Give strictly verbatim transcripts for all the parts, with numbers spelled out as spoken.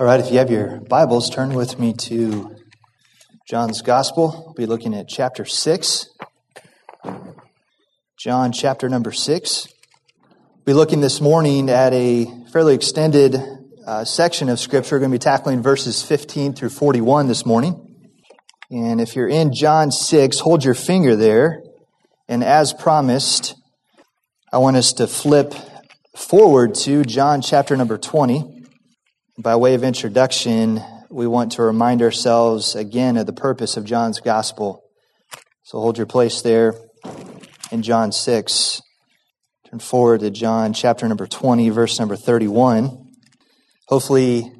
All right, if you have your Bibles, turn with me to John's Gospel. We'll be looking at chapter six. John chapter number six. We'll be looking this morning at a fairly extended uh, section of Scripture. We're going to be tackling verses fifteen through forty-one this morning. And if you're in John six, hold your finger there. And as promised, I want us to flip forward to John chapter number twenty. By way of introduction, we want to remind ourselves again of the purpose of John's Gospel. So hold your place there in John six. Turn forward to John chapter number twenty, verse number thirty-one. Hopefully,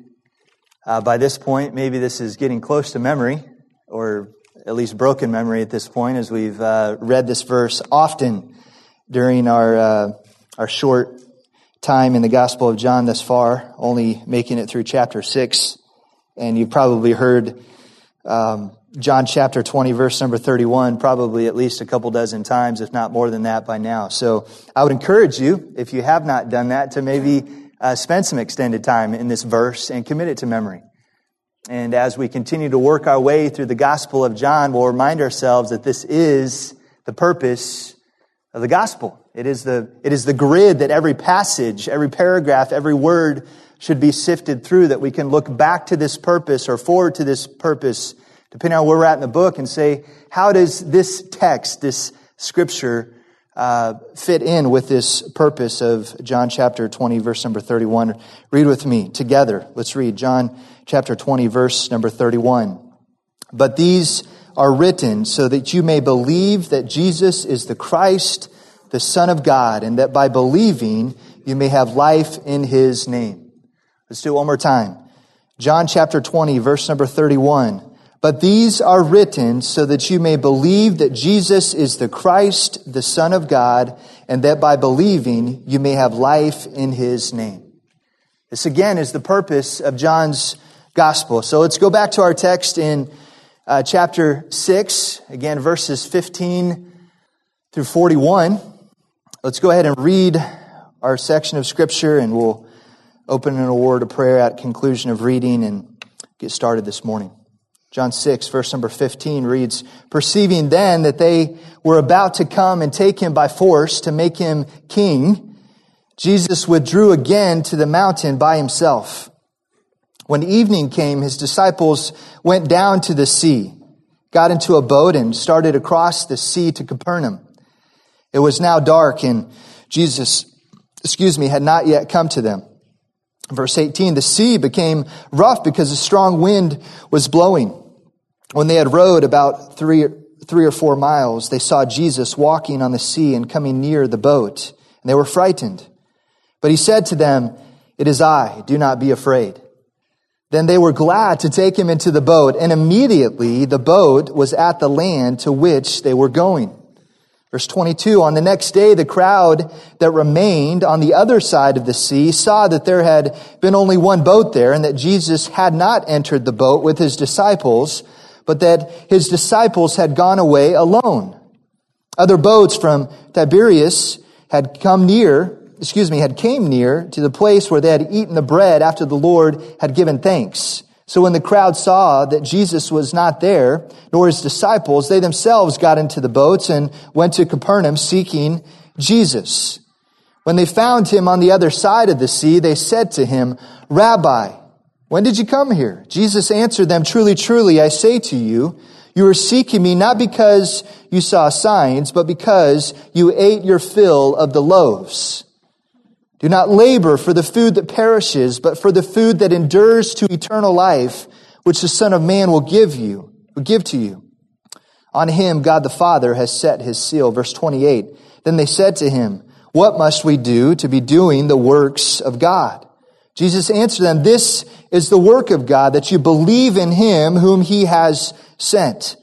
uh, by this point, maybe this is getting close to memory, or at least broken memory at this point, as we've uh, read this verse often during our uh, our short time in the Gospel of John thus far, only making it through chapter six. And you've probably heard um, John chapter twenty, verse number thirty-one, probably at least a couple dozen times, if not more than that by now. So I would encourage you, if you have not done that, to maybe uh, spend some extended time in this verse and commit it to memory. And as we continue to work our way through the Gospel of John, we'll remind ourselves that this is the purpose of the Gospel. It is the it is the grid that every passage, every paragraph, every word should be sifted through, that we can look back to this purpose or forward to this purpose, depending on where we're at in the book, and say, how does this text, this scripture, uh, fit in with this purpose of John chapter twenty, verse number thirty-one? Read with me together. Let's read John chapter twenty, verse number thirty-one. But these are written so that you may believe that Jesus is the Christ, the Son of God, and that by believing you may have life in His name. Let's do it one more time. John chapter twenty, verse number thirty-one. But these are written so that you may believe that Jesus is the Christ, the Son of God, and that by believing you may have life in His name. This again is the purpose of John's Gospel. So let's go back to our text in uh, chapter six, again, verses fifteen through forty-one. Let's go ahead and read our section of Scripture, and we'll open in a word of prayer at conclusion of reading and get started this morning. John six, verse number fifteen reads, Perceiving then that they were about to come and take him by force to make him king, Jesus withdrew again to the mountain by himself. When evening came, his disciples went down to the sea, got into a boat, and started across the sea to Capernaum. It was now dark, and Jesus, excuse me, had not yet come to them. Verse eighteen, the sea became rough because a strong wind was blowing. When they had rowed about three, three or four miles, they saw Jesus walking on the sea and coming near the boat, and they were frightened. But he said to them, It is I, do not be afraid. Then they were glad to take him into the boat, and immediately the boat was at the land to which they were going. Verse twenty-two, on the next day, the crowd that remained on the other side of the sea saw that there had been only one boat there, and that Jesus had not entered the boat with his disciples, but that his disciples had gone away alone. Other boats from Tiberias had come near, excuse me, had came near to the place where they had eaten the bread after the Lord had given thanks. So when the crowd saw that Jesus was not there, nor his disciples, they themselves got into the boats and went to Capernaum seeking Jesus. When they found him on the other side of the sea, they said to him, Rabbi, when did you come here? Jesus answered them, Truly, truly, I say to you, you are seeking me not because you saw signs, but because you ate your fill of the loaves. Do not labor for the food that perishes, but for the food that endures to eternal life, which the Son of Man will give you, will give to you. On him God the Father has set his seal. Verse twenty-eight, then they said to him, What must we do to be doing the works of God? Jesus answered them, This is the work of God, that you believe in him whom he has sent.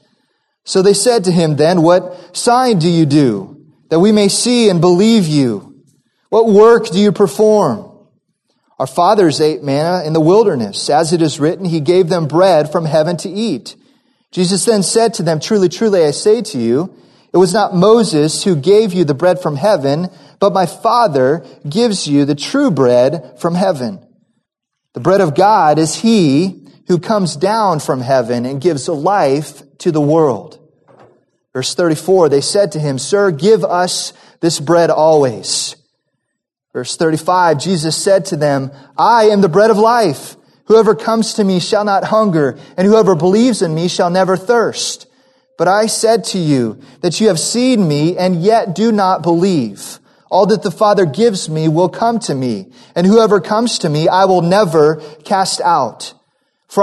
So they said to him then, What sign do you do, that we may see and believe you? What work do you perform? Our fathers ate manna in the wilderness. As it is written, he gave them bread from heaven to eat. Jesus then said to them, Truly, truly, I say to you, it was not Moses who gave you the bread from heaven, but my Father gives you the true bread from heaven. The bread of God is he who comes down from heaven and gives life to the world. Verse thirty-four, they said to him, Sir, give us this bread always. Verse thirty-five, Jesus said to them, I am the bread of life. Whoever comes to me shall not hunger, and whoever believes in me shall never thirst. But I said to you that you have seen me and yet do not believe. All that the Father gives me will come to me, and whoever comes to me I will never cast out. For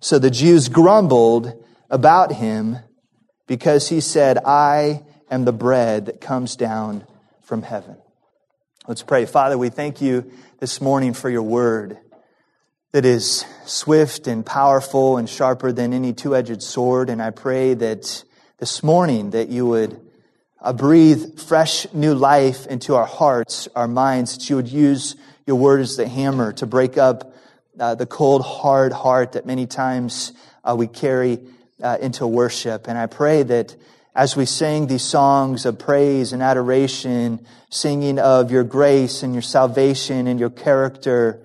so the Jews grumbled about him because he said, I am the bread that comes down from heaven. Let's pray. Father, we thank you this morning for your word that is swift and powerful and sharper than any two-edged sword. And I pray that this morning that you would uh, breathe fresh new life into our hearts, our minds, that you would use your word as the hammer to break up Uh, the cold, hard heart that many times uh, we carry uh, into worship. And I pray that as we sing these songs of praise and adoration, singing of your grace and your salvation and your character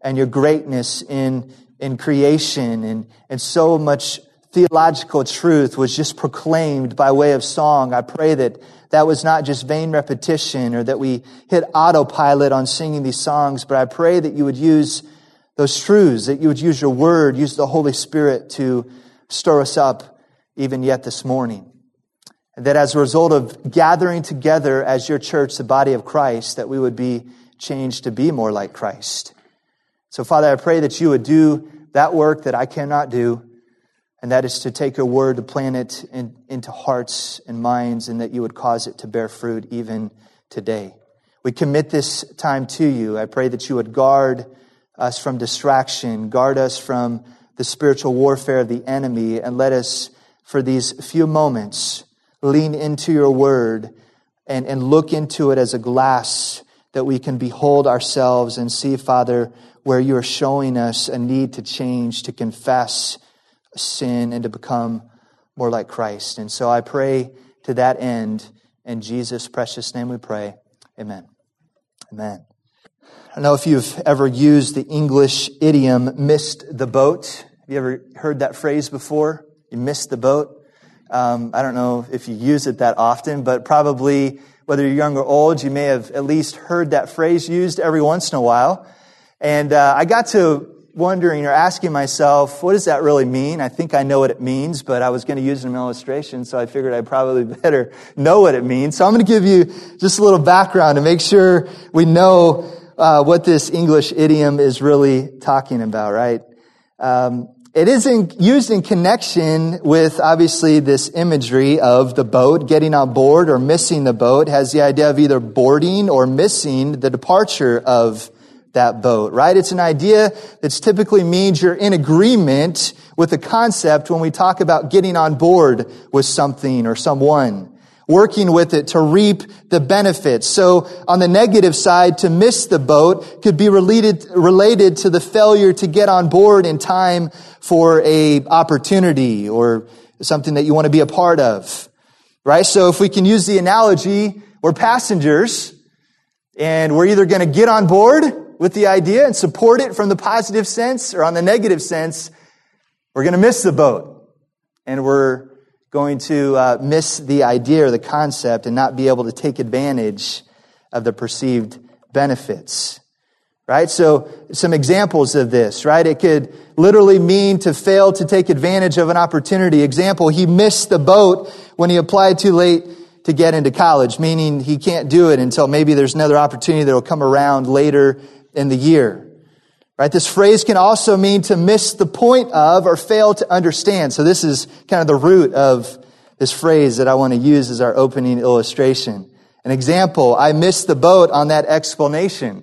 and your greatness in in creation, and, and so much theological truth was just proclaimed by way of song. I pray that that was not just vain repetition or that we hit autopilot on singing these songs, but I pray that you would use those truths, that you would use your word, use the Holy Spirit to stir us up even yet this morning. And that as a result of gathering together as your church, the body of Christ, that we would be changed to be more like Christ. So Father, I pray that you would do that work that I cannot do, and that is to take your word, to plant it in, into hearts and minds, and that you would cause it to bear fruit even today. We commit this time to you. I pray that you would guard us from distraction, guard us from the spiritual warfare of the enemy, and let us, for these few moments, lean into your word and, and look into it as a glass that we can behold ourselves and see, Father, where you are showing us a need to change, to confess sin, and to become more like Christ. And so I pray to that end, in Jesus' precious name we pray, amen. Amen. I don't know if you've ever used the English idiom, missed the boat. Have you ever heard that phrase before? You missed the boat? Um, I don't know if you use it that often, but probably whether you're young or old, you may have at least heard that phrase used every once in a while. And uh, I got to wondering or asking myself, what does that really mean? I think I know what it means, but I was going to use it in an illustration, so I figured I probably better know what it means. So I'm going to give you just a little background to make sure we know Uh, what this English idiom is really talking about, right? Um, it is in, used in connection with, obviously, this imagery of the boat, getting on board or missing the boat, has the idea of either boarding or missing the departure of that boat, right? It's an idea that typically means you're in agreement with the concept when we talk about getting on board with something or someone, working with it to reap the benefits. So on the negative side, to miss the boat could be related, related to the failure to get on board in time for a opportunity or something that you want to be a part of, right? So if we can use the analogy, we're passengers and we're either going to get on board with the idea and support it from the positive sense, or on the negative sense, we're going to miss the boat and we're going to uh, miss the idea or the concept and not be able to take advantage of the perceived benefits, right? So some examples of this, right? It could literally mean to fail to take advantage of an opportunity. Example, he missed the boat when he applied too late to get into college, meaning he can't do it until maybe there's another opportunity that will come around later in the year. Right? This phrase can also mean to miss the point of or fail to understand. So this is kind of the root of this phrase that I want to use as our opening illustration. An example, I missed the boat on that explanation.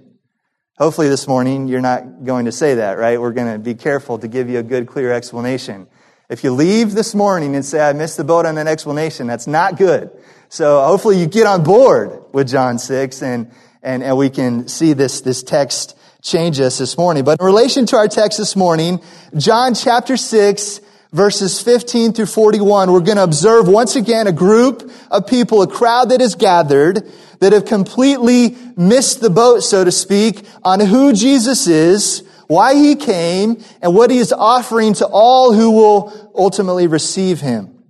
Hopefully this morning you're not going to say that, right? We're going to be careful to give you a good, clear explanation. If you leave this morning and say, I missed the boat on that explanation, that's not good. So hopefully you get on board with John six and, and, and we can see this, this text change us this morning. But in relation to our text this morning, John chapter six, verses fifteen through forty-one, we're going to observe once again a group of people, a crowd that is gathered, that have completely missed the boat, so to speak, on who Jesus is, why he came, and what he is offering to all who will ultimately receive him.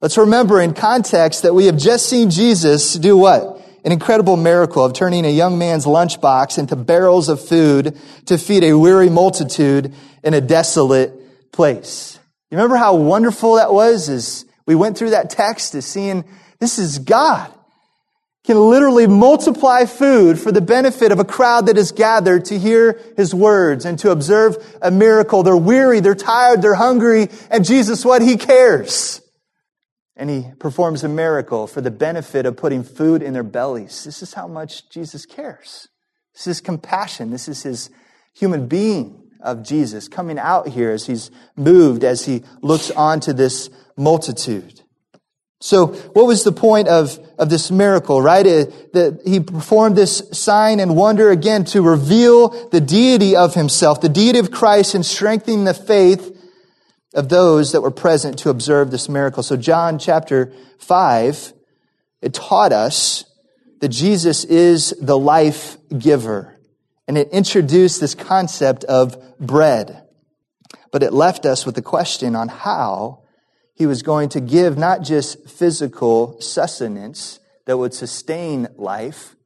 Let's remember in context that we have just seen Jesus do what? An incredible miracle of turning a young man's lunchbox into barrels of food to feed a weary multitude in a desolate place. You remember how wonderful that was as we went through that text, is seeing this is God can literally multiply food for the benefit of a crowd that is gathered to hear his words and to observe a miracle. They're weary, they're tired, they're hungry, and Jesus, what? He cares. And he performs a miracle for the benefit of putting food in their bellies. This is how much Jesus cares. This is compassion. This is his human being of Jesus coming out here as he's moved, as he looks onto this multitude. So what was the point of, of this miracle, right? It, that he performed this sign and wonder again to reveal the deity of himself, the deity of Christ, and strengthening the faith of those that were present to observe this miracle. So John chapter five, it taught us that Jesus is the life giver. And it introduced this concept of bread. But it left us with the question on how he was going to give not just physical sustenance that would sustain life,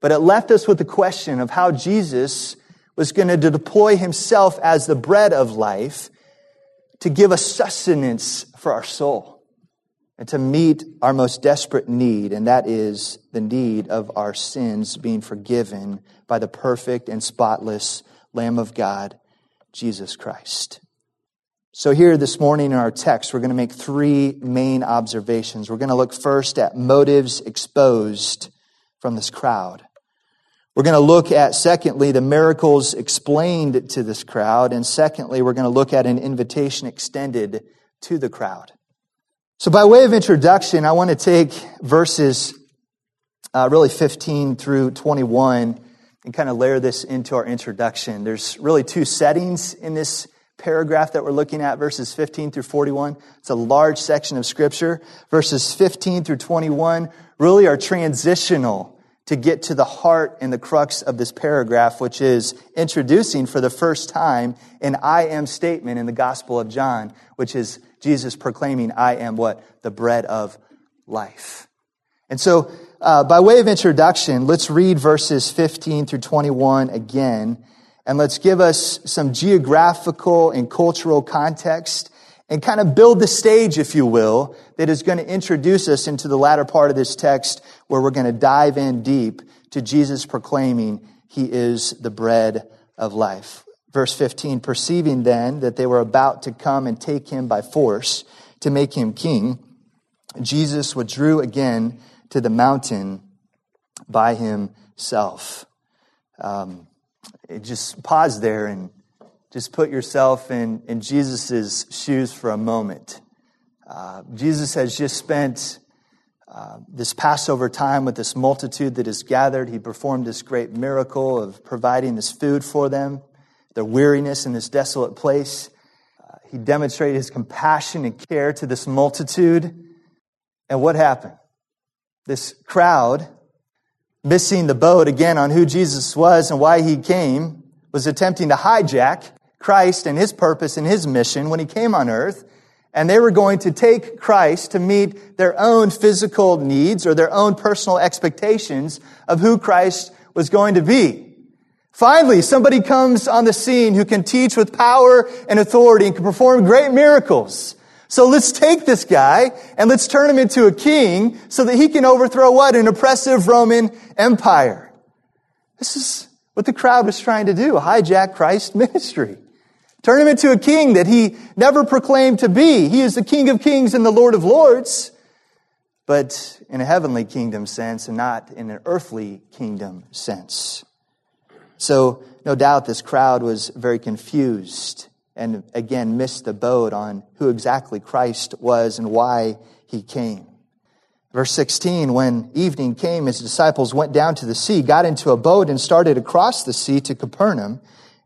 but it left us with the question of how Jesus was going to deploy himself as the bread of life to give us sustenance for our soul and to meet our most desperate need, and that is the need of our sins being forgiven by the perfect and spotless Lamb of God, Jesus Christ. So here this morning in our text, we're going to make three main observations. We're going to look first at motives exposed from this crowd. We're going to look at, secondly, the miracles explained to this crowd. And secondly, we're going to look at an invitation extended to the crowd. So by way of introduction, I want to take verses Uh, really fifteen through twenty-one, and kind of layer this into our introduction. There's really two settings in this paragraph that we're looking at, verses fifteen through forty-one. It's a large section of Scripture. Verses fifteen through twenty-one really are transitional to get to the heart and the crux of this paragraph, which is introducing for the first time an I am statement in the Gospel of John, which is Jesus proclaiming, I am what? The bread of life. And so, Uh, by way of introduction, let's read verses fifteen through twenty-one again, and let's give us some geographical and cultural context and kind of build the stage, if you will, that is going to introduce us into the latter part of this text where we're going to dive in deep to Jesus proclaiming he is the bread of life. Verse fifteen, perceiving then that they were about to come and take him by force to make him king, Jesus withdrew again to the mountain by himself. Um, just pause there and just put yourself in, in Jesus' shoes for a moment. Uh, Jesus has just spent uh, this Passover time with this multitude that is gathered. He performed this great miracle of providing this food for them, their weariness in this desolate place. Uh, he demonstrated his compassion and care to this multitude. And what happened? This crowd, missing the boat again on who Jesus was and why he came, was attempting to hijack Christ and his purpose and his mission when he came on earth. And they were going to take Christ to meet their own physical needs or their own personal expectations of who Christ was going to be. Finally, somebody comes on the scene who can teach with power and authority and can perform great miracles. So let's take this guy and let's turn him into a king so that he can overthrow what? An oppressive Roman Empire. This is what the crowd was trying to do, hijack Christ's ministry. Turn him into a king that he never proclaimed to be. He is the King of Kings and the Lord of Lords, but in a heavenly kingdom sense and not in an earthly kingdom sense. So no doubt this crowd was very confused and again missed the boat on who exactly Christ was and why he came. Verse sixteen, when evening came, his disciples went down to the sea, got into a boat and started across the sea to Capernaum.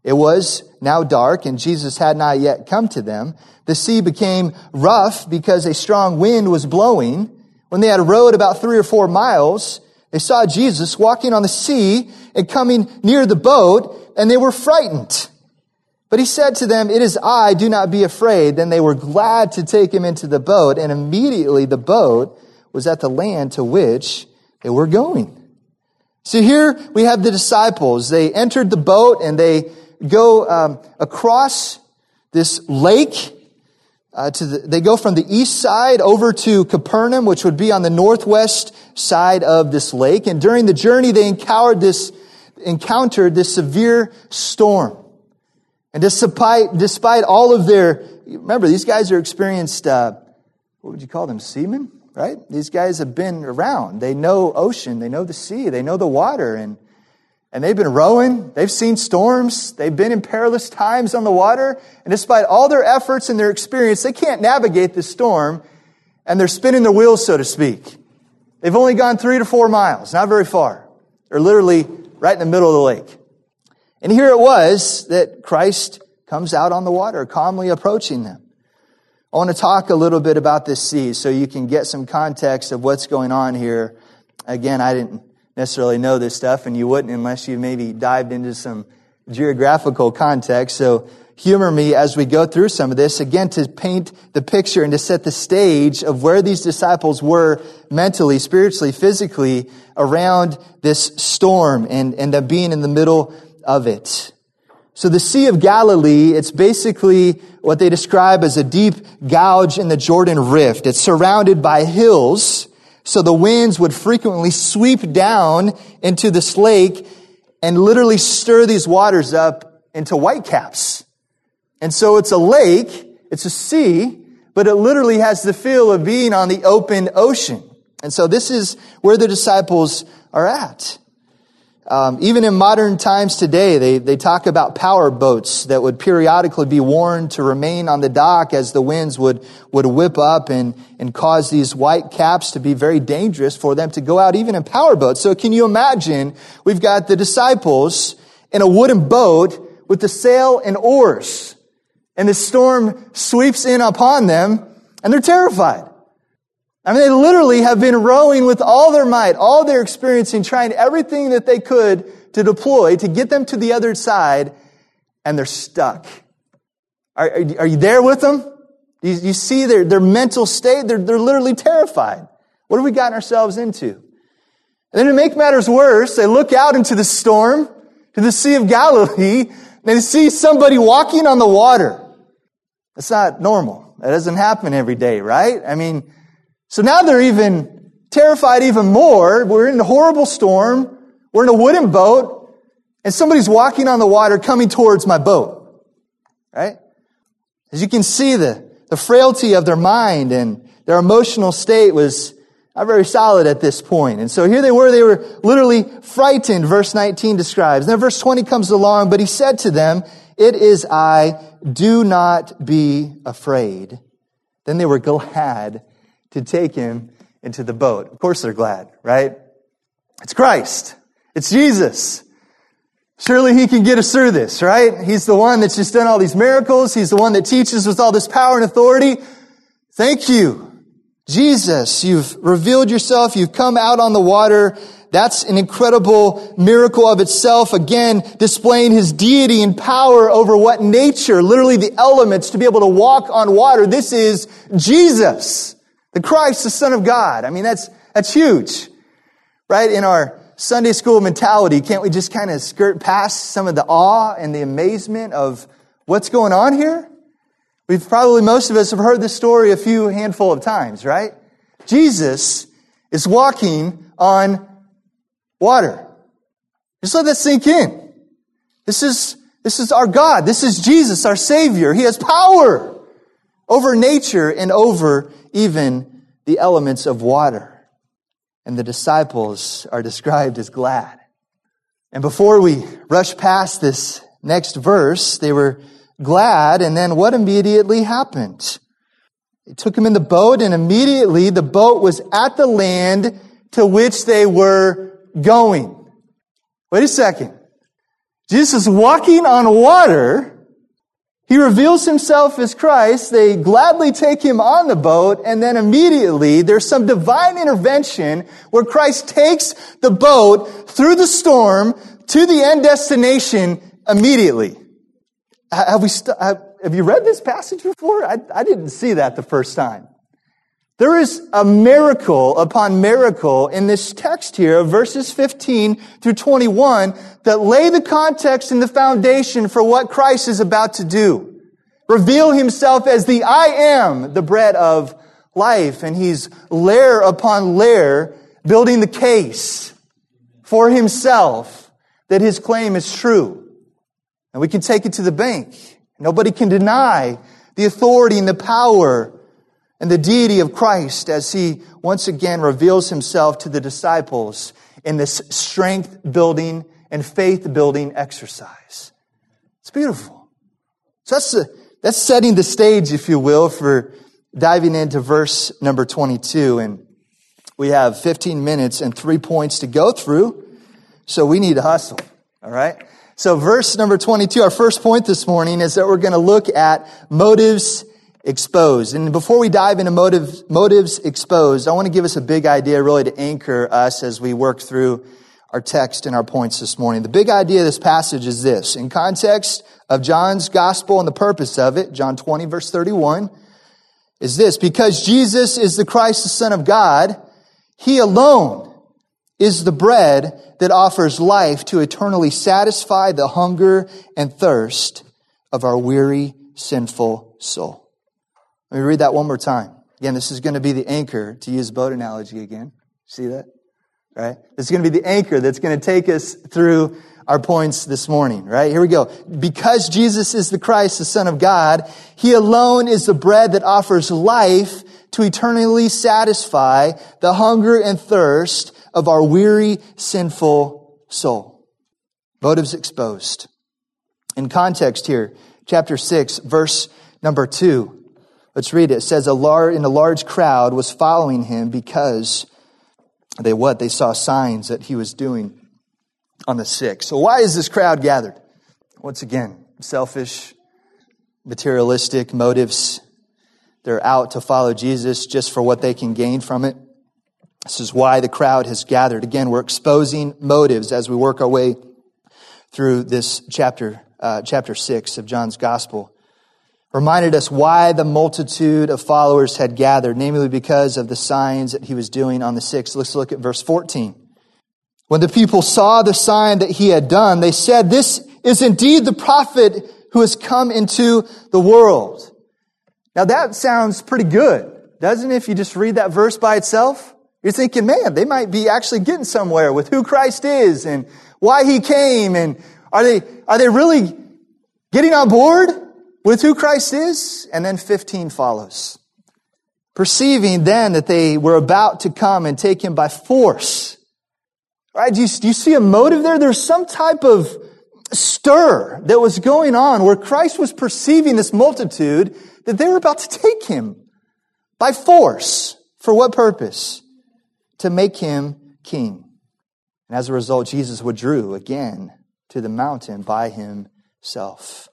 It was now dark and Jesus had not yet come to them. The sea became rough because a strong wind was blowing. When they had rowed about three or four miles, they saw Jesus walking on the sea and coming near the boat, and they were frightened. But he said to them, "It is I, do not be afraid." Then they were glad to take him into the boat, and immediately the boat was at the land to which they were going. So here we have the disciples. They entered the boat and they go um, across this lake. Uh, to the, they go from the east side over to Capernaum, which would be on the northwest side of this lake. And during the journey, they encountered this, encountered this severe storm. And despite, despite all of their, remember, these guys are experienced, uh, what would you call them, seamen? Right? These guys have been around. They know ocean. They know the sea. They know the water. And, and they've been rowing. They've seen storms. They've been in perilous times on the water. And despite all their efforts and their experience, they can't navigate this storm. And they're spinning their wheels, so to speak. They've only gone three to four miles, not very far. They're literally right in the middle of the lake. And here it was that Christ comes out on the water, calmly approaching them. I want to talk a little bit about this sea so you can get some context of what's going on here. Again, I didn't necessarily know this stuff, and you wouldn't unless you maybe dived into some geographical context. So humor me as we go through some of this, again, to paint the picture and to set the stage of where these disciples were mentally, spiritually, physically around this storm and, and them being in the middle of it. So the Sea of Galilee, it's basically what they describe as a deep gouge in the Jordan Rift. It's surrounded by hills, so the winds would frequently sweep down into this lake and literally stir these waters up into whitecaps. And so it's a lake, it's a sea, but it literally has the feel of being on the open ocean. And so this is where the disciples are at. Um, even in modern times today, they, they talk about power boats that would periodically be warned to remain on the dock as the winds would, would whip up and, and cause these white caps to be very dangerous for them to go out even in power boats. So can you imagine, we've got the disciples in a wooden boat with the sail and oars, and the storm sweeps in upon them, and they're terrified. I mean, they literally have been rowing with all their might, all their experience, and trying everything that they could to deploy to get them to the other side, and they're stuck. Are, are, are you there with them? You, you see their, their mental state? They're, they're literally terrified. What have we gotten ourselves into? And then to make matters worse, they look out into the storm, to the Sea of Galilee, and they see somebody walking on the water. That's not normal. That doesn't happen every day, right? I mean... So now they're even terrified even more. We're in a horrible storm. We're in a wooden boat. And somebody's walking on the water coming towards my boat. Right? As you can see, the, the frailty of their mind and their emotional state was not very solid at this point. And so here they were. They were literally frightened, verse nineteen describes. And then verse twenty comes along. But he said to them, "It is I, do not be afraid." Then they were glad to take him into the boat. Of course they're glad, right? It's Christ. It's Jesus. Surely he can get us through this, right? He's the one that's just done all these miracles. He's the one that teaches with all this power and authority. Thank you, Jesus. You've revealed yourself. You've come out on the water. That's an incredible miracle of itself. Again, displaying his deity and power over what nature, literally the elements, to be able to walk on water. This is Jesus. The Christ, the Son of God. I mean, that's that's huge, right? In our Sunday school mentality, can't we just kind of skirt past some of the awe and the amazement of what's going on here? We've probably, most of us have heard this story a few handful of times, right? Jesus is walking on water. Just let that sink in. This is, this is our God. This is Jesus, our Savior. He has power over nature and over even the elements of water. And the disciples are described as glad. And before we rush past this next verse, they were glad, and then what immediately happened? They took him in the boat, and immediately the boat was at the land to which they were going. Wait a second. Jesus is walking on water. He reveals himself as Christ. They gladly take him on the boat, and then immediately there's some divine intervention where Christ takes the boat through the storm to the end destination immediately. Have we st- have you read this passage before? I, I didn't see that the first time. There is a miracle upon miracle in this text here, verses fifteen through twenty-one, that lay the context and the foundation for what Christ is about to do. Reveal himself as the I am, the bread of life. And he's layer upon layer building the case for himself that his claim is true. And we can take it to the bank. Nobody can deny the authority and the power and the deity of Christ as he once again reveals himself to the disciples in this strength-building and faith-building exercise. It's beautiful. So that's, the, that's setting the stage, if you will, for diving into verse number twenty-two. And we have fifteen minutes and three points to go through, so we need to hustle, all right? So verse number twenty-two, our first point this morning is that we're going to look at motives exposed. And before we dive into motives, motives exposed, I want to give us a big idea really to anchor us as we work through our text and our points this morning. The big idea of this passage is this. In context of John's gospel and the purpose of it, John twenty verse thirty-one, is this. Because Jesus is the Christ, the Son of God, he alone is the bread that offers life to eternally satisfy the hunger and thirst of our weary, sinful soul. Let me read that one more time. Again, this is going to be the anchor, to use boat analogy again. See that? Right? This is going to be the anchor that's going to take us through our points this morning. Right? Here we go. Because Jesus is the Christ, the Son of God, he alone is the bread that offers life to eternally satisfy the hunger and thirst of our weary, sinful soul. Motives exposed. In context here, chapter six, verse number two. Let's read it. It says, a large, and a large crowd was following him because they what? They saw signs that he was doing on the sick. So why is this crowd gathered? Once again, selfish, materialistic motives. They're out to follow Jesus just for what they can gain from it. This is why the crowd has gathered. Again, we're exposing motives as we work our way through this chapter, uh, chapter six of John's gospel. Reminded us why the multitude of followers had gathered, namely because of the signs that he was doing on the sick. Let's look at verse fourteen. When the people saw the sign that he had done, they said, this is indeed the prophet who has come into the world. Now that sounds pretty good, doesn't it? If you just read that verse by itself, you're thinking, man, they might be actually getting somewhere with who Christ is and why he came. And are they, are they really getting on board with who Christ is? And then fifteen follows. Perceiving then that they were about to come and take him by force. Right? Do you, do you see a motive there? There's some type of stir that was going on where Christ was perceiving this multitude that they were about to take him by force. For what purpose? To make him king. And as a result, Jesus withdrew again to the mountain by himself.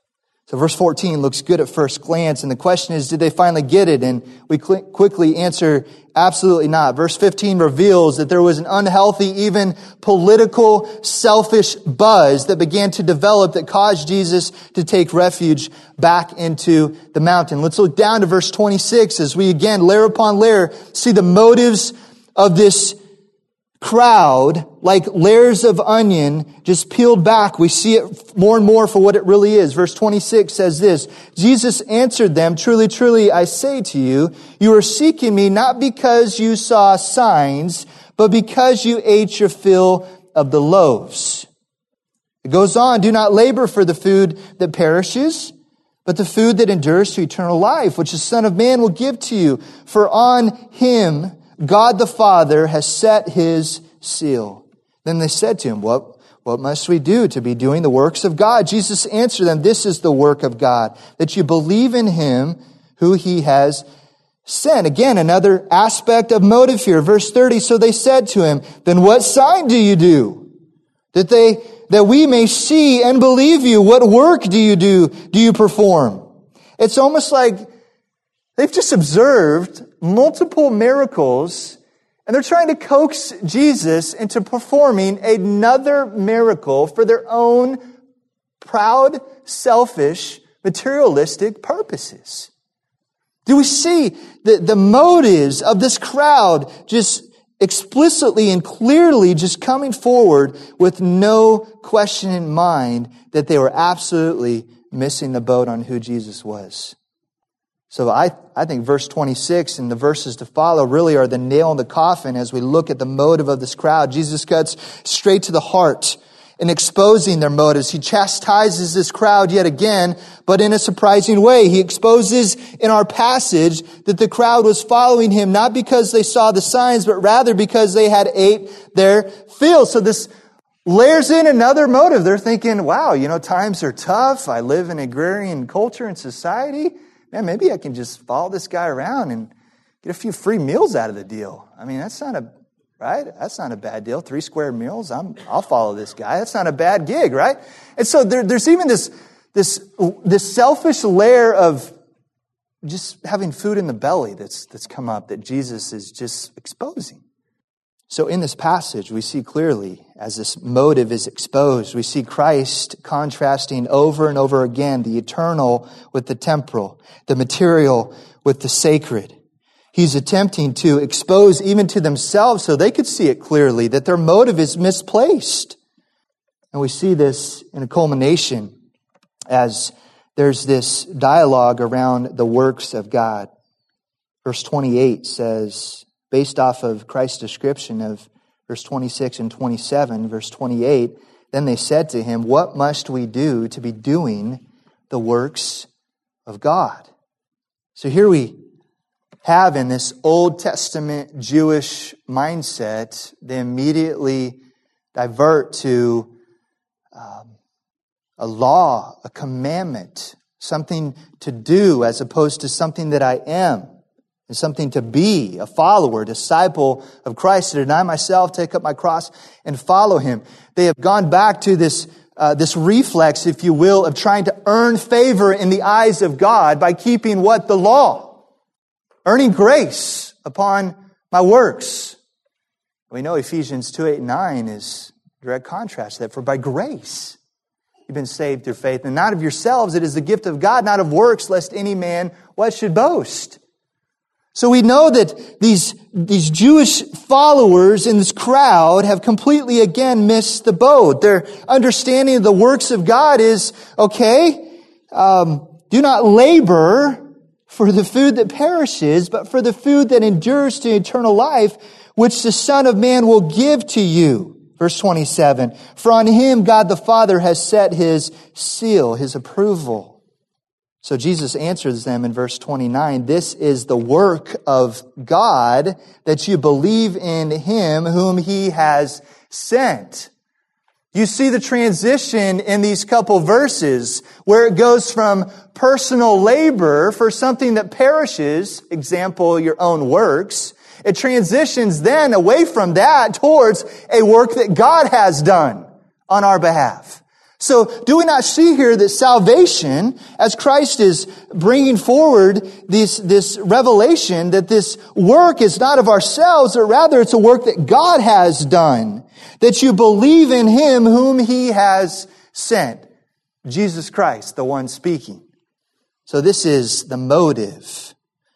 So verse fourteen looks good at first glance, and the question is, did they finally get it? And we quickly answer, absolutely not. Verse fifteen reveals that there was an unhealthy, even political, selfish buzz that began to develop that caused Jesus to take refuge back into the mountain. Let's look down to verse twenty-six as we again, layer upon layer, see the motives of this crowd, like layers of onion, just peeled back. We see it more and more for what it really is. Verse twenty-six says this, Jesus answered them, truly, truly, I say to you, you are seeking me not because you saw signs, but because you ate your fill of the loaves. It goes on, do not labor for the food that perishes, but the food that endures to eternal life, which the Son of Man will give to you. For on him God the Father has set his seal. Then they said to him, what, What must we do to be doing the works of God? Jesus answered them, this is the work of God, that you believe in him who he has sent. Again, another aspect of motive here. Verse thirty, so they said to him, then what sign do you do? That they, that we may see and believe you. What work do you do? Do you perform? It's almost like they've just observed multiple miracles and they're trying to coax Jesus into performing another miracle for their own proud, selfish, materialistic purposes. Do we see the, the motives of this crowd just explicitly and clearly just coming forward with no question in mind that they were absolutely missing the boat on who Jesus was? So I, I think verse twenty-six and the verses to follow really are the nail in the coffin as we look at the motive of this crowd. Jesus cuts straight to the heart in exposing their motives. He chastises this crowd yet again, but in a surprising way. He exposes in our passage that the crowd was following him not because they saw the signs, but rather because they had ate their fill. So this layers in another motive. They're thinking, wow, you know, times are tough. I live in agrarian culture and society. Man, maybe I can just follow this guy around and get a few free meals out of the deal. I mean, that's not a, right? That's not a bad deal. Three square meals, I'm, I'll follow this guy. That's not a bad gig, right? And so there, there's even this, this, this selfish layer of just having food in the belly that's, that's come up that Jesus is just exposing. So in this passage, we see clearly, as this motive is exposed, we see Christ contrasting over and over again the eternal with the temporal, the material with the sacred. He's attempting to expose even to themselves so they could see it clearly, that their motive is misplaced. And we see this in a culmination as there's this dialogue around the works of God. Verse twenty-eight says, based off of Christ's description of verse twenty-six and twenty-seven, verse twenty-eight, then they said to him, what must we do to be doing the works of God? So here we have in this Old Testament Jewish mindset, they immediately divert to um, a law, a commandment, something to do as opposed to something that I am. It's something to be, a follower, disciple of Christ, to deny myself, take up my cross, and follow him. They have gone back to this, uh, this reflex, if you will, of trying to earn favor in the eyes of God by keeping what? The law. Earning grace upon my works. We know Ephesians two, eight, and nine is direct contrast to that. For by grace you've been saved through faith, and not of yourselves, it is the gift of God, not of works, lest any man what should boast. So we know that these, these Jewish followers in this crowd have completely again missed the boat. Their understanding of the works of God is, okay, um, do not labor for the food that perishes, but for the food that endures to eternal life, which the Son of Man will give to you. Verse twenty-seven, for on him God the Father has set his seal, his approval. So Jesus answers them in verse twenty-nine, this is the work of God, that you believe in him whom he has sent. You see the transition in these couple verses where it goes from personal labor for something that perishes, example, your own works. It transitions then away from that towards a work that God has done on our behalf. So do we not see here that salvation, as Christ is bringing forward this, this revelation, that this work is not of ourselves, but rather it's a work that God has done, that you believe in him whom he has sent, Jesus Christ, the one speaking. So this is the motive.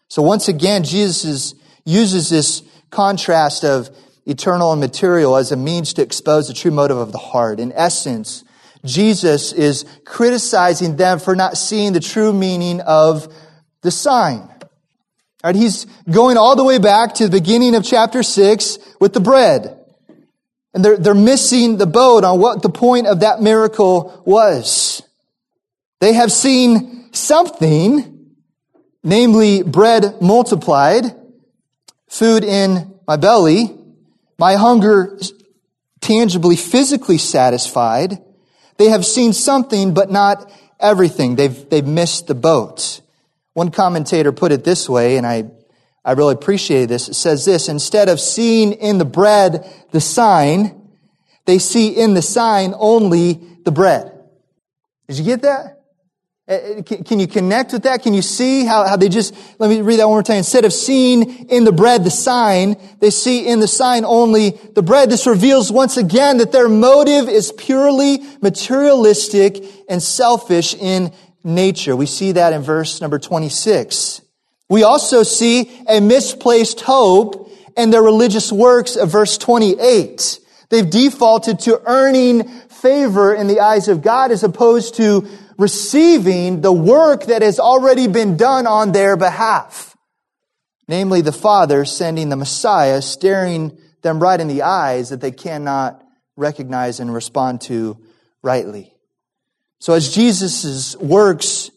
So once again, Jesus is, uses this contrast of eternal and material as a means to expose the true motive of the heart. In essence, Jesus is criticizing them for not seeing the true meaning of the sign. All right, he's going all the way back to the beginning of chapter six with the bread. And they're, they're missing the boat on what the point of that miracle was. They have seen something, namely bread multiplied, food in my belly, my hunger tangibly, physically satisfied. They have seen something, but not everything. They've, they've missed the boat. One commentator put it this way, and I, I really appreciate this. It says this: instead of seeing in the bread the sign, they see in the sign only the bread. Did you get that? Can you connect with that? Can you see how, how they just, let me read that one more time. Instead of seeing in the bread the sign, they see in the sign only the bread. This reveals once again that their motive is purely materialistic and selfish in nature. We see that in verse number twenty-six. We also see a misplaced hope in their religious works of verse twenty-eight. They've defaulted to earning favor in the eyes of God as opposed to receiving the work that has already been done on their behalf. Namely, the Father sending the Messiah, staring them right in the eyes that they cannot recognize and respond to rightly. So as Jesus' works,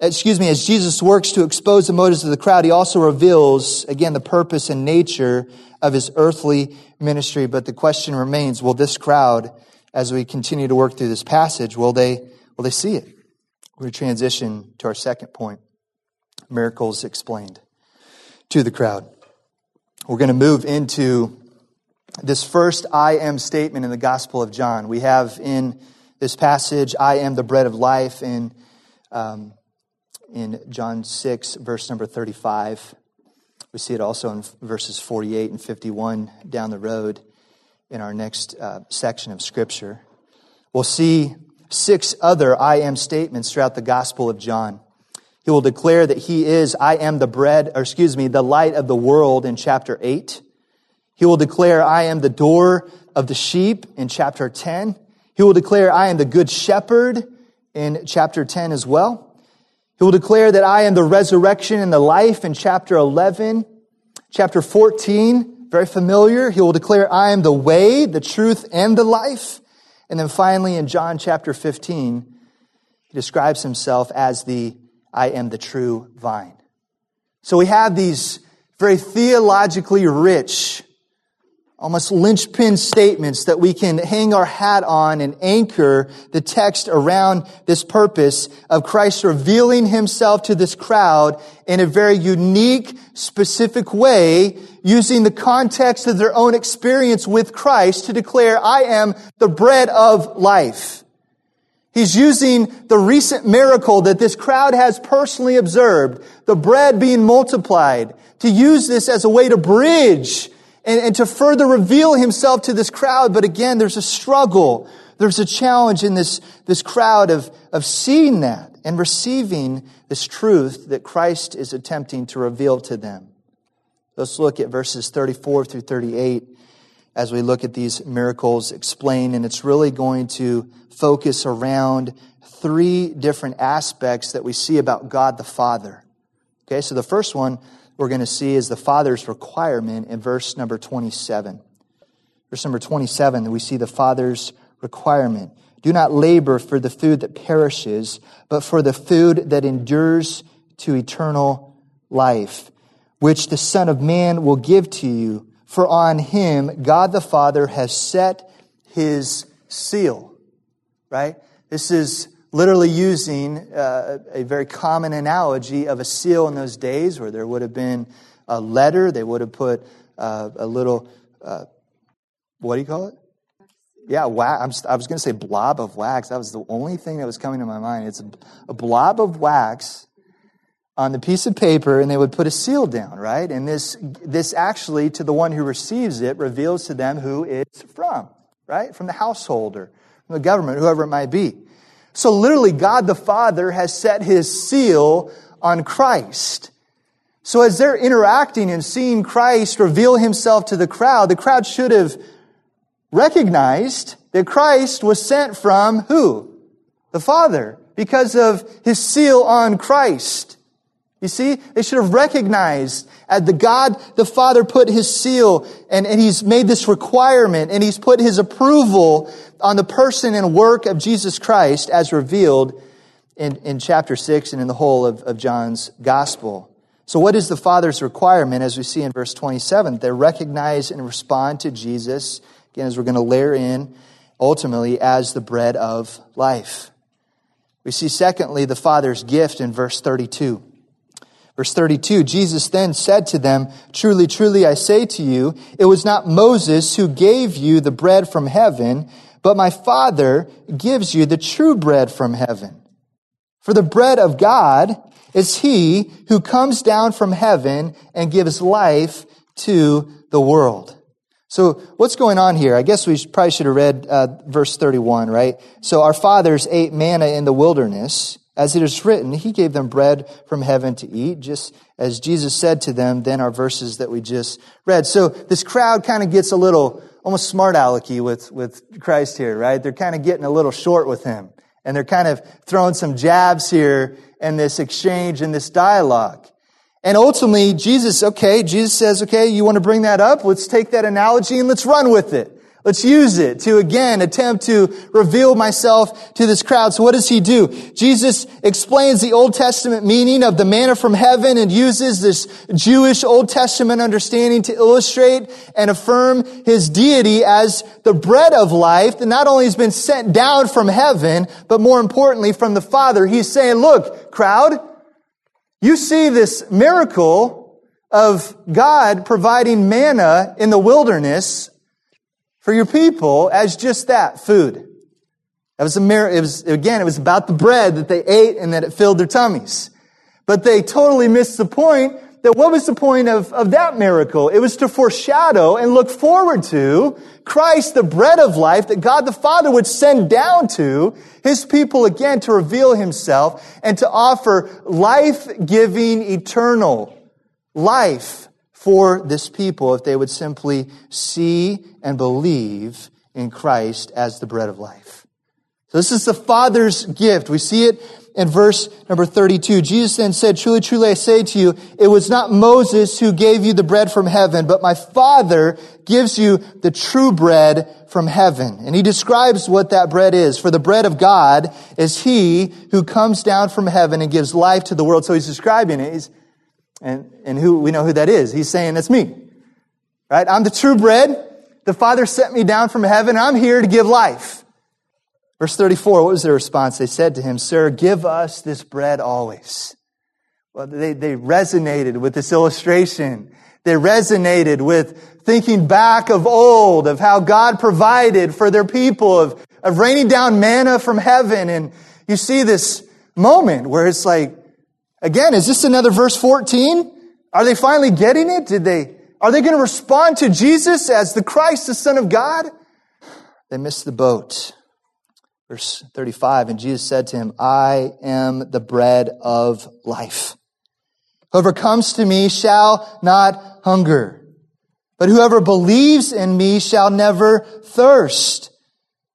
excuse me, as Jesus works to expose the motives of the crowd, he also reveals, again, the purpose and nature of his earthly ministry. But the question remains, will this crowd, as we continue to work through this passage, will they Well, they see it. We're going to transition to our second point, miracles explained to the crowd. We're going to move into this first I am statement in the Gospel of John. We have in this passage, I am the bread of life in, um, in John six, verse number thirty-five. We see it also in verses forty-eight and fifty-one down the road in our next uh, section of Scripture. We'll see six other I am statements throughout the Gospel of John. He will declare that he is, I am the bread, or excuse me, the light of the world in chapter eight. He will declare, I am the door of the sheep in chapter ten. He will declare, I am the good shepherd in chapter ten as well. He will declare that I am the resurrection and the life in chapter eleven. Chapter fourteen, very familiar. He will declare, I am the way, the truth, and the life. And then finally, in John chapter fifteen, he describes himself as the, I am the true vine. So we have these very theologically rich, almost linchpin statements that we can hang our hat on and anchor the text around this purpose of Christ revealing himself to this crowd in a very unique, specific way, using the context of their own experience with Christ to declare, I am the bread of life. He's using the recent miracle that this crowd has personally observed, the bread being multiplied, to use this as a way to bridge And, and to further reveal himself to this crowd. But again, there's a struggle. There's a challenge in this, this crowd of, of seeing that and receiving this truth that Christ is attempting to reveal to them. Let's look at verses thirty-four through thirty-eight as we look at these miracles explained. And it's really going to focus around three different aspects that we see about God the Father. Okay, so the first one we're going to see is the Father's requirement in verse number twenty-seven. Verse number twenty-seven, we see the Father's requirement. Do not labor for the food that perishes, but for the food that endures to eternal life, which the Son of Man will give to you. For on him, God the Father has set his seal. Right? This is literally using uh, a very common analogy of a seal in those days where there would have been a letter. They would have put uh, a little, uh, what do you call it? Yeah, wax. I was going to say blob of wax. That was the only thing that was coming to my mind. It's a blob of wax on the piece of paper, and they would put a seal down, right? And this, this actually, to the one who receives it, reveals to them who it's from, right? From the householder, from the government, whoever it might be. So literally, God the Father has set his seal on Christ. So as they're interacting and seeing Christ reveal himself to the crowd, the crowd should have recognized that Christ was sent from who? The Father, because of his seal on Christ. You see, they should have recognized that the God the Father put his seal and, and he's made this requirement and he's put his approval on the person and work of Jesus Christ as revealed in, in chapter six and in the whole of, of John's gospel. So what is the Father's requirement? As we see in verse twenty-seven, they recognize and respond to Jesus again, as we're going to layer in ultimately as the bread of life. We see, secondly, the Father's gift in verse thirty-two. Verse thirty-two, Jesus then said to them, "Truly, truly, I say to you, it was not Moses who gave you the bread from heaven, but my Father gives you the true bread from heaven. For the bread of God is he who comes down from heaven and gives life to the world." So what's going on here? I guess we probably should have read uh, verse thirty-one, right? So our fathers ate manna in the wilderness. As it is written, he gave them bread from heaven to eat, just as Jesus said to them, then our verses that we just read. So this crowd kind of gets a little, almost smart alecky with, with Christ here, right? They're kind of getting a little short with him. And they're kind of throwing some jabs here in this exchange, in this dialogue. And ultimately, Jesus, okay, Jesus says, okay, you want to bring that up? Let's take that analogy and let's run with it. Let's use it to, again, attempt to reveal myself to this crowd. So what does he do? Jesus explains the Old Testament meaning of the manna from heaven and uses this Jewish Old Testament understanding to illustrate and affirm his deity as the bread of life that not only has been sent down from heaven, but more importantly, from the Father. He's saying, look, crowd, you see this miracle of God providing manna in the wilderness for your people as just that, food. That was a mir- it was, again, it was about the bread that they ate and that it filled their tummies. But they totally missed the point that what was the point of, of that miracle? It was to foreshadow and look forward to Christ, the bread of life that God the Father would send down to his people again to reveal himself and to offer life-giving, eternal life for this people if they would simply see and believe in Christ as the bread of life. So this is the Father's gift. We see it in verse number thirty-two. Jesus then said, "Truly, truly, I say to you, it was not Moses who gave you the bread from heaven, but my Father gives you the true bread from heaven." And he describes what that bread is. For the bread of God is he who comes down from heaven and gives life to the world. So he's describing it. He's And and who we know who that is. He's saying, that's me, right? I'm the true bread. The Father sent me down from heaven. I'm here to give life. Verse thirty-four, what was their response? They said to him, "Sir, give us this bread always." Well, they, they resonated with this illustration. They resonated with thinking back of old, of how God provided for their people, of, of raining down manna from heaven. And you see this moment where it's like, again, is this another verse fourteen? Are they finally getting it? Did they? Are they going to respond to Jesus as the Christ, the Son of God? They missed the boat. Verse thirty-five, and Jesus said to him, "I am the bread of life. Whoever comes to me shall not hunger, but whoever believes in me shall never thirst.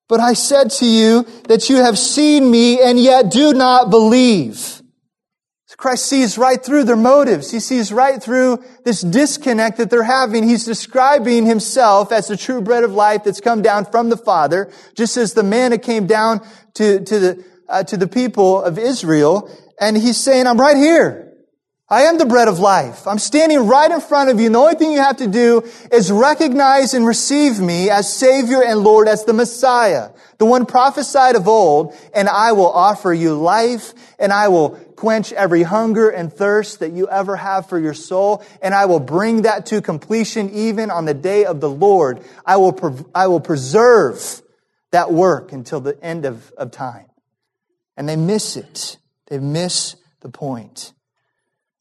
But I said to you that you have seen me and yet do not believe." Christ sees right through their motives. He sees right through this disconnect that they're having. He's describing himself as the true bread of life that's come down from the Father, just as the manna came down to, to, the, uh, to the people of Israel. And he's saying, I'm right here. I am the bread of life. I'm standing right in front of you. And the only thing you have to do is recognize and receive me as Savior and Lord, as the Messiah, the one prophesied of old, and I will offer you life, and I will quench every hunger and thirst that you ever have for your soul, and I will bring that to completion even on the day of the Lord. I will pre- I will preserve that work until the end of, of time. And they miss it. They miss the point.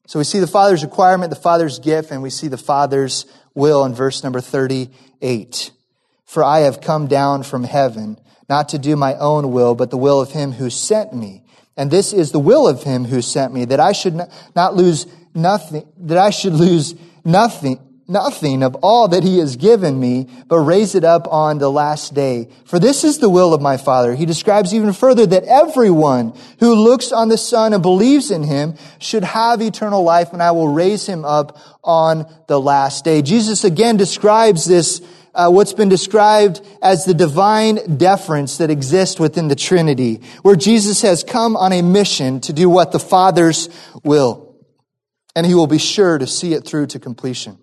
So we see the Father's requirement, the Father's gift, and we see the Father's will in verse number thirty-eight. "For I have come down from heaven, not to do my own will, but the will of him who sent me. And this is the will of him who sent me, that I should not lose nothing, that I should lose nothing, nothing of all that he has given me, but raise it up on the last day. For this is the will of my Father." He describes even further that everyone who looks on the Son and believes in him should have eternal life, and I will raise him up on the last day. Jesus again describes this, Uh, what's been described as the divine deference that exists within the Trinity, where Jesus has come on a mission to do what? The Father's will. And he will be sure to see it through to completion.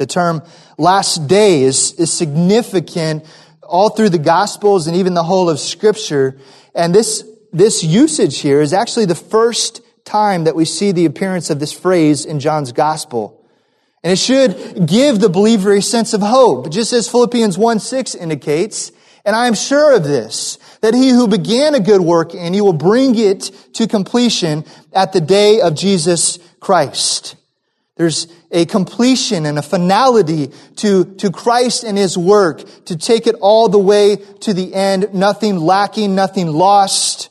The term last day is, is significant all through the Gospels and even the whole of Scripture. And this, this usage here is actually the first time that we see the appearance of this phrase in John's Gospel. And it should give the believer a sense of hope, just as Philippians one six indicates. And I am sure of this, that he who began a good work in you will bring it to completion at the day of Jesus Christ. There's a completion and a finality to, to Christ and His work, to take it all the way to the end, nothing lacking, nothing lost,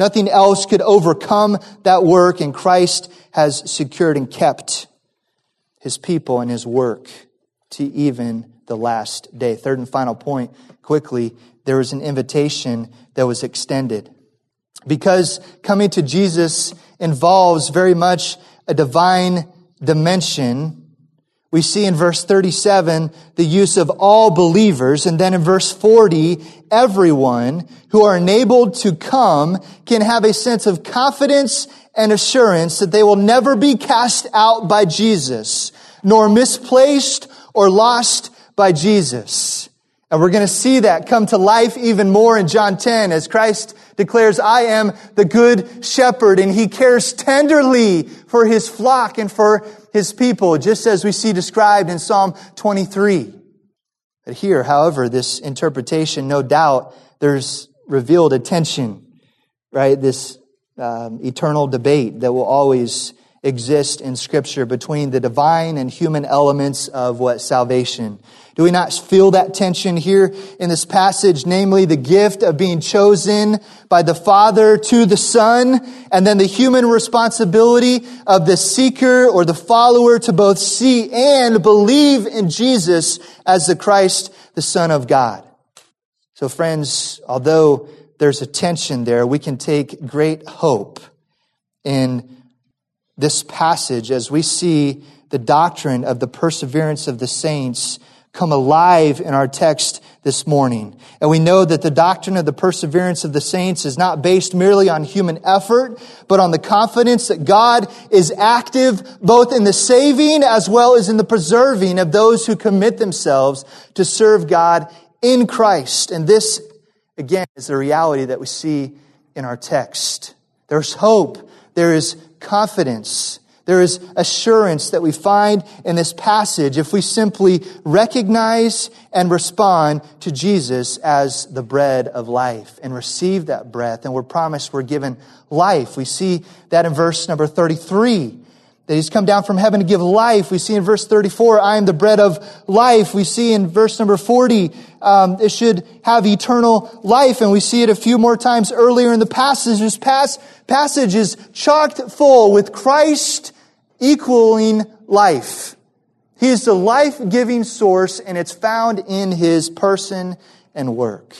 nothing else could overcome that work, and Christ has secured and kept His people and His work to even the last day. Third and final point, quickly, there was an invitation that was extended. Because coming to Jesus involves very much a divine dimension, we see in verse thirty-seven the use of all believers, and then in verse forty, everyone who are enabled to come can have a sense of confidence and assurance that they will never be cast out by Jesus, nor misplaced or lost by Jesus. And we're going to see that come to life even more in John ten as Christ declares, I am the good shepherd, and He cares tenderly for His flock and for His people, just as we see described in Psalm twenty-three. But here, however, this interpretation, no doubt, there's revealed a tension, right? This um, eternal debate that will always exist in Scripture between the divine and human elements of what salvation. Do we not feel that tension here in this passage, namely the gift of being chosen by the Father to the Son, and then the human responsibility of the seeker or the follower to both see and believe in Jesus as the Christ, the Son of God? So friends, although there's a tension there, we can take great hope in this passage as we see the doctrine of the perseverance of the saints come alive in our text this morning. And we know that the doctrine of the perseverance of the saints is not based merely on human effort, but on the confidence that God is active both in the saving as well as in the preserving of those who commit themselves to serve God in Christ. And this, again, is the reality that we see in our text. There's hope. There is confidence. There is assurance that we find in this passage if we simply recognize and respond to Jesus as the bread of life and receive that breath. And we're promised we're given life. We see that in verse number thirty-three, that He's come down from heaven to give life. We see in verse thirty-four, I am the bread of life. We see in verse number forty, um, it should have eternal life. And we see it a few more times earlier in the passage. This pass, passage is chocked full with Christ equaling life. He is the life-giving source, and it's found in His person and work.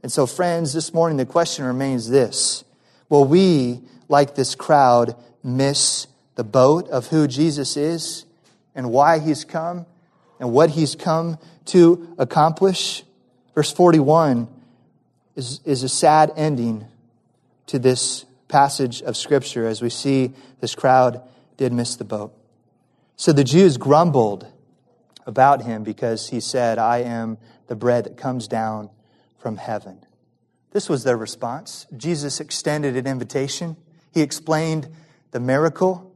And so, friends, this morning the question remains this. Will we, like this crowd, miss the boat of who Jesus is and why He's come and what He's come to accomplish? Verse forty-one is, is a sad ending to this passage of Scripture, as we see this crowd did miss the boat. So the Jews grumbled about Him because He said, I am the bread that comes down from heaven. This was their response. Jesus extended an invitation. He explained the miracle.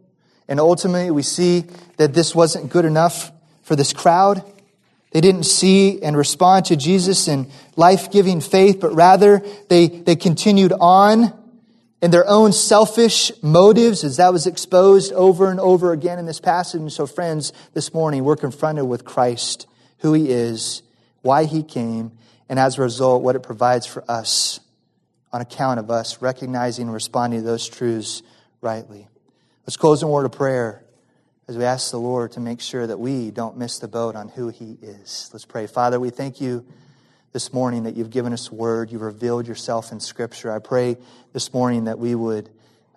And ultimately, we see that this wasn't good enough for this crowd. They didn't see and respond to Jesus in life-giving faith, but rather they, they continued on in their own selfish motives, as that was exposed over and over again in this passage. And so, friends, this morning, we're confronted with Christ, who He is, why He came, and as a result, what it provides for us on account of us recognizing and responding to those truths rightly. Let's close in a word of prayer as we ask the Lord to make sure that we don't miss the boat on who He is. Let's pray. Father, we thank You this morning that You've given us word. You've revealed Yourself in Scripture. I pray this morning that we would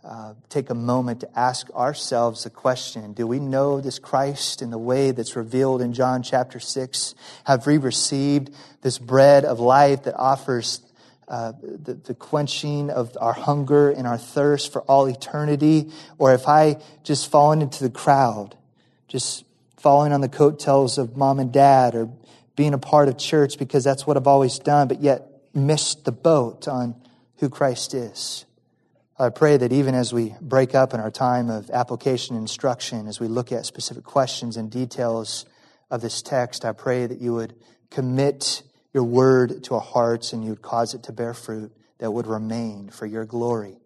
uh, take a moment to ask ourselves the question, do we know this Christ in the way that's revealed in John chapter six? Have we received this bread of life that offers Uh, the, the quenching of our hunger and our thirst for all eternity? Or if I just fallen into the crowd, just following on the coattails of mom and dad or being a part of church because that's what I've always done, but yet missed the boat on who Christ is. I pray that even as we break up in our time of application and instruction, as we look at specific questions and details of this text, I pray that you would commit your word to our hearts and you would cause it to bear fruit that would remain for your glory.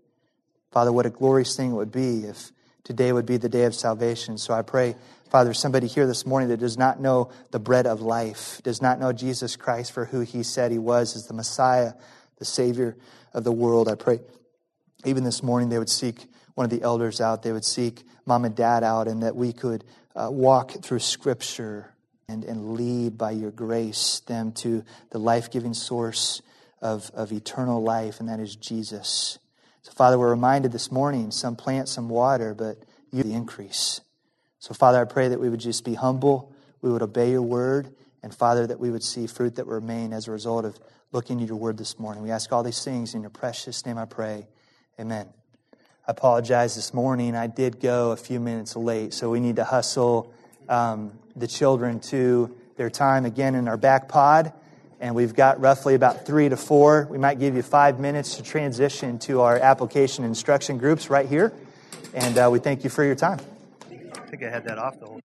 Father, what a glorious thing it would be if today would be the day of salvation. So I pray, Father, somebody here this morning that does not know the bread of life, does not know Jesus Christ for who he said he was as the Messiah, the Savior of the world. I pray even this morning they would seek one of the elders out. They would seek mom and dad out, and that we could uh, walk through Scripture and, and lead by your grace them to the life-giving source of, of eternal life, and that is Jesus. So, Father, we're reminded this morning, some plant, some water, but you the increase. So, Father, I pray that we would just be humble, we would obey your word, and, Father, that we would see fruit that remain as a result of looking at your word this morning. We ask all these things in your precious name I pray. Amen. I apologize this morning. I did go a few minutes late, so we need to hustle um, the children to their time again in our back pod. And we've got roughly about three to four. We might give you five minutes to transition to our application instruction groups right here. And uh, we thank you for your time. I think I had that off the whole